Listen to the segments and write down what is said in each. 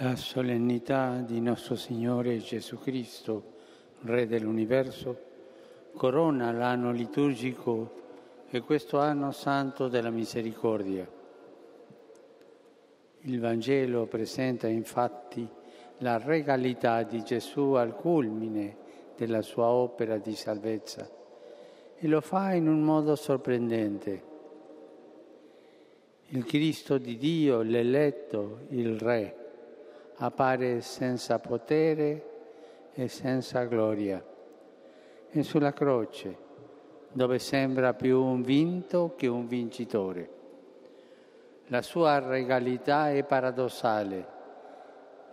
La solennità di nostro Signore Gesù Cristo, Re dell'Universo, corona l'anno liturgico e questo anno santo della misericordia. Il Vangelo presenta infatti la regalità di Gesù al culmine della sua opera di salvezza e lo fa in un modo sorprendente. Il Cristo di Dio, l'eletto, il Re, appare senza potere e senza gloria. E sulla croce, dove sembra più un vinto che un vincitore. La sua regalità è paradossale.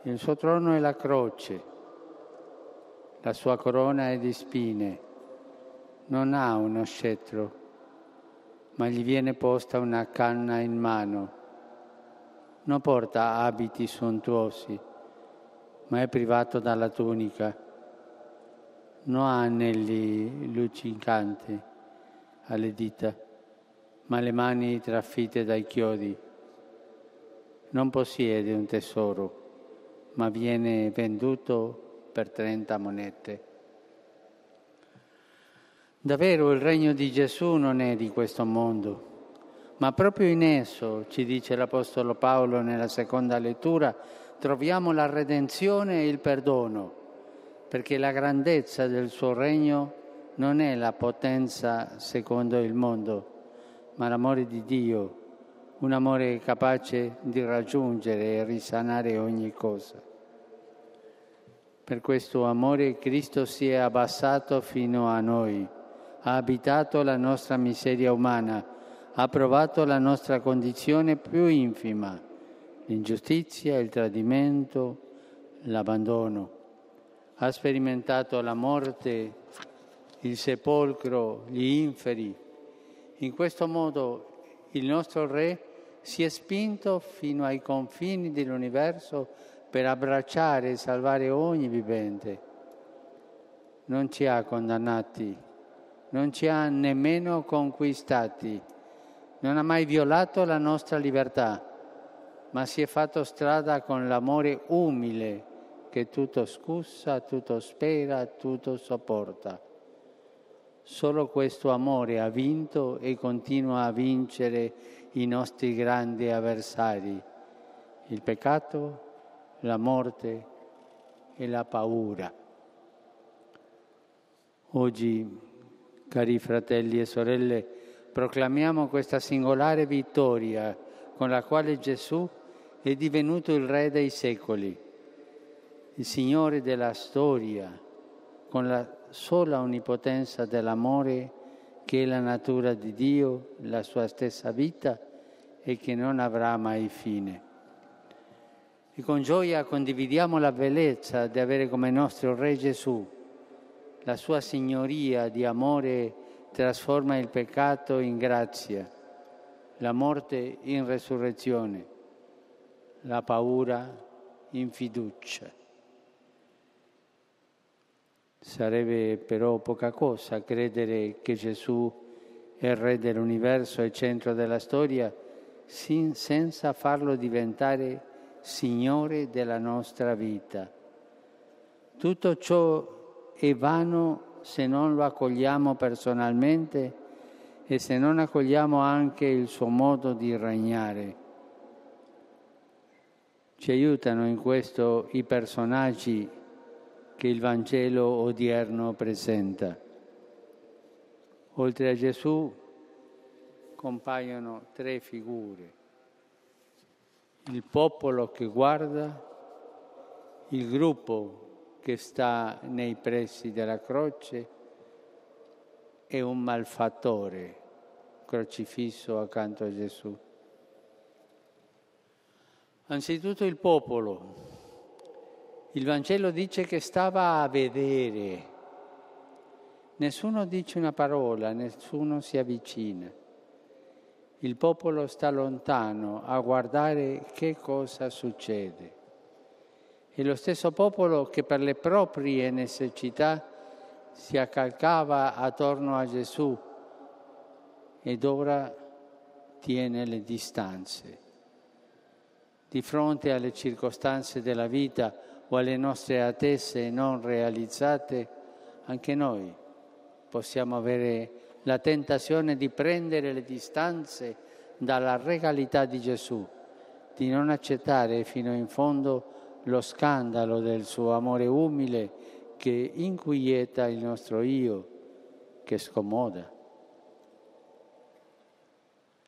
Il suo trono è la croce, la sua corona è di spine. Non ha uno scettro, ma gli viene posta una canna in mano. Non porta abiti sontuosi, ma è privato dalla tunica. Non ha anelli luccicanti alle dita, ma le mani trafitte dai chiodi. Non possiede un tesoro, ma viene venduto per 30 monete. Davvero il regno di Gesù non è di questo mondo, ma proprio in esso, ci dice l'Apostolo Paolo nella seconda lettura, troviamo la redenzione e il perdono, perché la grandezza del suo regno non è la potenza secondo il mondo, ma l'amore di Dio, un amore capace di raggiungere e risanare ogni cosa. Per questo amore Cristo si è abbassato fino a noi, ha abitato la nostra miseria umana, ha provato la nostra condizione più infima, l'ingiustizia, il tradimento, l'abbandono. Ha sperimentato la morte, il sepolcro, gli inferi. In questo modo il nostro Re si è spinto fino ai confini dell'universo per abbracciare e salvare ogni vivente. Non ci ha condannati, non ci ha nemmeno conquistati. Non ha mai violato la nostra libertà, ma si è fatto strada con l'amore umile che tutto scusa, tutto spera, tutto sopporta. Solo questo amore ha vinto e continua a vincere i nostri grandi avversari, il peccato, la morte e la paura. Oggi, cari fratelli e sorelle, proclamiamo questa singolare vittoria con la quale Gesù è divenuto il Re dei secoli, il Signore della storia, con la sola onnipotenza dell'amore che è la natura di Dio, la sua stessa vita e che non avrà mai fine. E con gioia condividiamo la bellezza di avere come nostro Re Gesù, la sua signoria di amore trasforma il peccato in grazia, la morte in resurrezione, la paura in fiducia. Sarebbe però poca cosa credere che Gesù è il Re dell'universo e centro della storia senza farlo diventare Signore della nostra vita. Tutto ciò è vano se non lo accogliamo personalmente e se non accogliamo anche il suo modo di regnare. Ci aiutano in questo i personaggi che il Vangelo odierno presenta. Oltre a Gesù compaiono 3 figure: il popolo che guarda, il gruppo che sta nei pressi della croce e un malfattore crocifisso accanto a Gesù. Anzitutto il popolo. Il Vangelo dice che stava a vedere. Nessuno dice una parola, nessuno si avvicina. Il popolo sta lontano a guardare che cosa succede. E lo stesso popolo che per le proprie necessità si accalcava attorno a Gesù ed ora tiene le distanze. di fronte alle circostanze della vita o alle nostre attese non realizzate, anche noi possiamo avere la tentazione di prendere le distanze dalla regalità di Gesù, di non accettare fino in fondo lo scandalo del suo amore umile che inquieta il nostro io, che scomoda.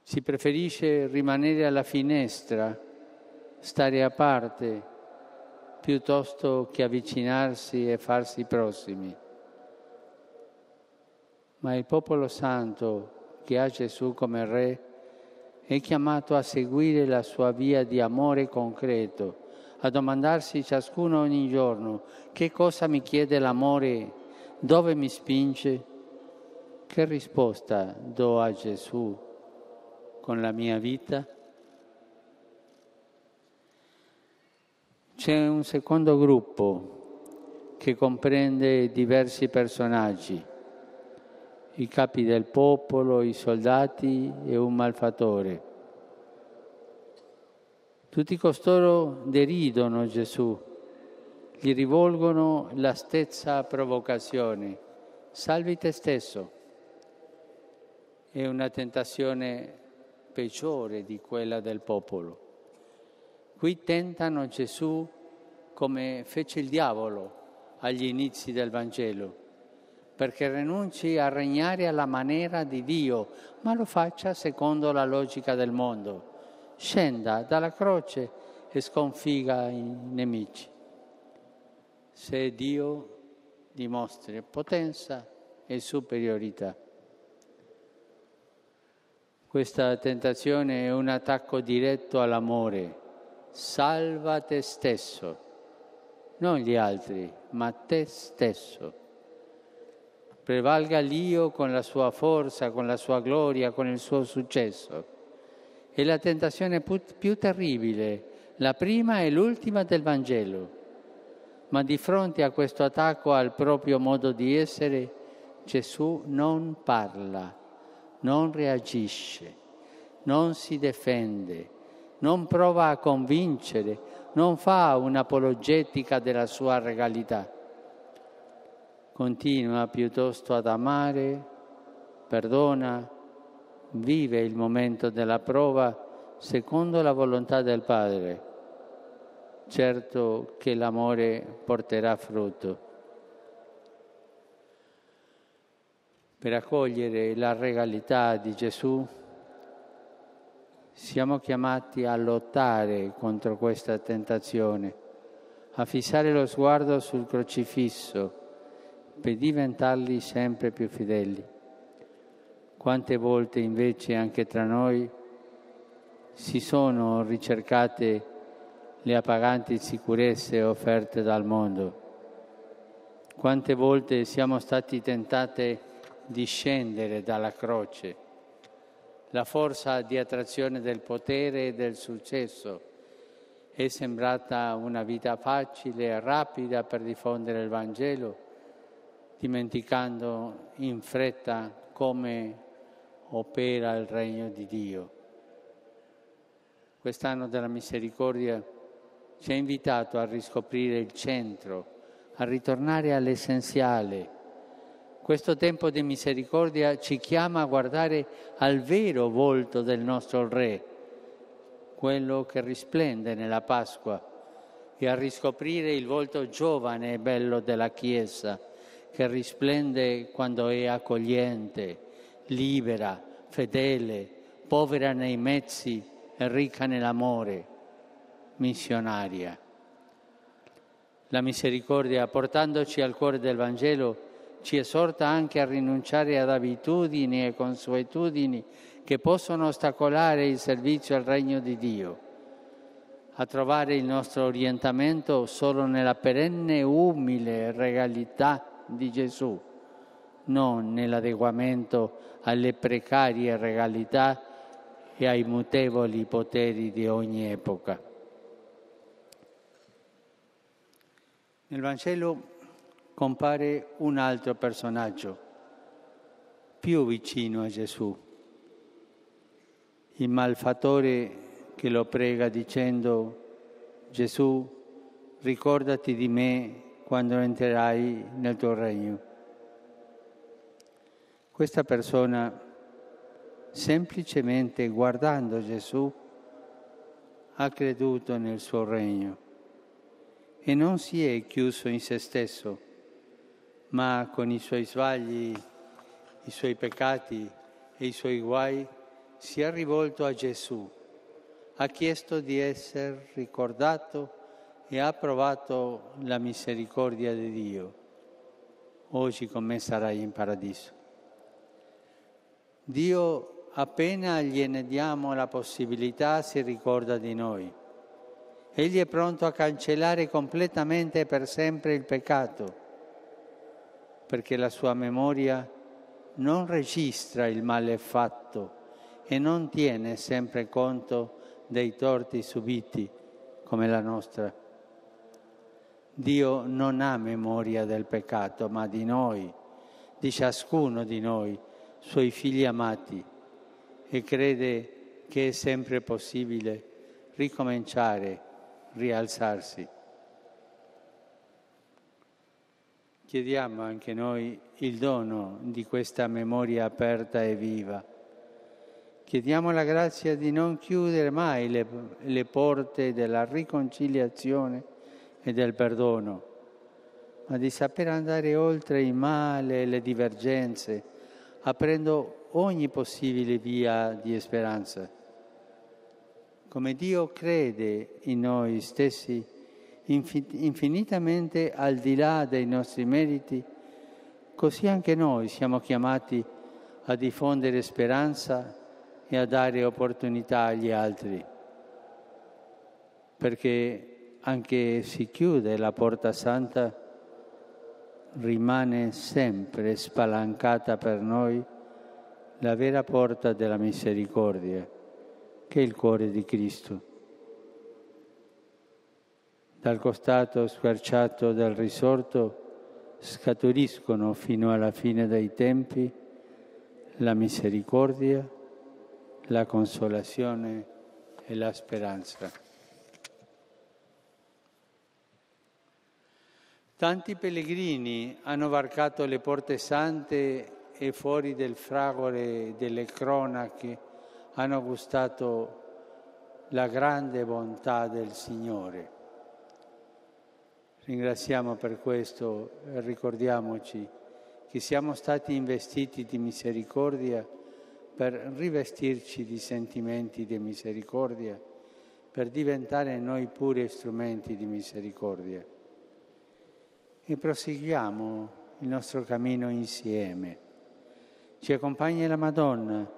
Si preferisce rimanere alla finestra, stare a parte, piuttosto che avvicinarsi e farsi prossimi. Ma il popolo santo, che ha Gesù come Re, è chiamato a seguire la sua via di amore concreto, a domandarsi ciascuno ogni giorno che cosa mi chiede l'amore, dove mi spinge, che risposta do a Gesù con la mia vita. C'è un secondo gruppo che comprende diversi personaggi, i capi del popolo, i soldati e un malfattore. Tutti costoro deridono Gesù, gli rivolgono la stessa provocazione: salvi te stesso. È una tentazione peggiore di quella del popolo. Qui tentano Gesù come fece il diavolo agli inizi del Vangelo, perché rinunci a regnare alla maniera di Dio, ma lo faccia secondo la logica del mondo. Scenda dalla croce e sconfigga i nemici. Se Dio dimostri potenza e superiorità. Questa tentazione è un attacco diretto all'amore. Salva te stesso, non gli altri, ma te stesso. Prevalga l'io con la sua forza, con la sua gloria, con il suo successo. È la tentazione più terribile, la prima e l'ultima del Vangelo. Ma di fronte a questo attacco al proprio modo di essere, Gesù non parla, non reagisce, non si difende, non prova a convincere, non fa un'apologetica della sua regalità. Continua piuttosto ad amare, perdona, vive il momento della prova secondo la volontà del Padre, certo che l'amore porterà frutto. Per accogliere la regalità di Gesù siamo chiamati a lottare contro questa tentazione, a fissare lo sguardo sul crocifisso per diventargli sempre più fedeli. Quante volte invece anche tra noi si sono ricercate le appaganti sicurezze offerte dal mondo. Quante volte siamo stati tentati di scendere dalla croce. La forza di attrazione del potere e del successo è sembrata una vita facile e rapida per diffondere il Vangelo, dimenticando in fretta come opera il regno di Dio. Quest'anno della misericordia ci ha invitato a riscoprire il centro, a ritornare all'essenziale. Questo tempo di misericordia ci chiama a guardare al vero volto del nostro Re, quello che risplende nella Pasqua, e a riscoprire il volto giovane e bello della Chiesa, che risplende quando è accogliente, libera, fedele, povera nei mezzi e ricca nell'amore, missionaria. La misericordia, portandoci al cuore del Vangelo, ci esorta anche a rinunciare ad abitudini e consuetudini che possono ostacolare il servizio al regno di Dio, a trovare il nostro orientamento solo nella perenne e umile regalità di Gesù, non nell'adeguamento alle precarie regalità e ai mutevoli poteri di ogni epoca. Nel Vangelo compare un altro personaggio, più vicino a Gesù, il malfattore che lo prega dicendo: Gesù, ricordati di me quando entrerai nel tuo regno. Questa persona, semplicemente guardando Gesù, ha creduto nel suo regno e non si è chiuso in se stesso, ma con i suoi sbagli, i suoi peccati e i suoi guai si è rivolto a Gesù, ha chiesto di essere ricordato e ha provato la misericordia di Dio. Oggi con me sarai in paradiso. Dio, appena gliene diamo la possibilità, si ricorda di noi. Egli è pronto a cancellare completamente e per sempre il peccato, perché la sua memoria non registra il male fatto e non tiene sempre conto dei torti subiti come la nostra. Dio non ha memoria del peccato, ma di noi, di ciascuno di noi, suoi figli amati, e crede che è sempre possibile ricominciare, rialzarsi. Chiediamo anche noi il dono di questa memoria aperta e viva. Chiediamo la grazia di non chiudere mai le porte della riconciliazione e del perdono, ma di saper andare oltre i mali e le divergenze, aprendo ogni possibile via di speranza. Come Dio crede in noi stessi, infinitamente al di là dei nostri meriti, così anche noi siamo chiamati a diffondere speranza e a dare opportunità agli altri, perché anche si chiude la porta santa, rimane sempre spalancata per noi la vera porta della misericordia, che è il cuore di Cristo. Dal costato squarciato del risorto scaturiscono fino alla fine dei tempi la misericordia, la consolazione e la speranza. Tanti pellegrini hanno varcato le porte sante e fuori del fragore delle cronache hanno gustato la grande bontà del Signore. Ringraziamo per questo e ricordiamoci che siamo stati investiti di misericordia per rivestirci di sentimenti di misericordia, per diventare noi pure strumenti di misericordia. E proseguiamo il nostro cammino insieme. Ci accompagna la Madonna,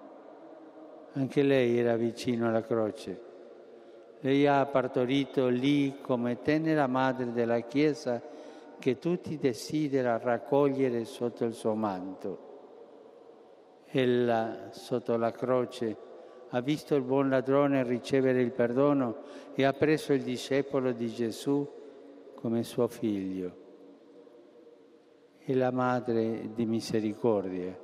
anche lei era vicino alla croce. Lei ha partorito lì come tenera madre della Chiesa che tutti desidera raccogliere sotto il suo manto. Ella, sotto la croce, ha visto il buon ladrone ricevere il perdono e ha preso il discepolo di Gesù come suo figlio. È la madre di misericordia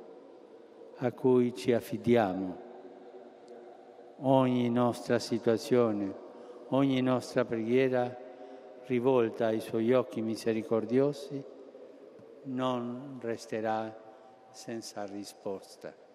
a cui ci affidiamo. Ogni nostra situazione, ogni nostra preghiera rivolta ai suoi occhi misericordiosi non resterà senza risposta.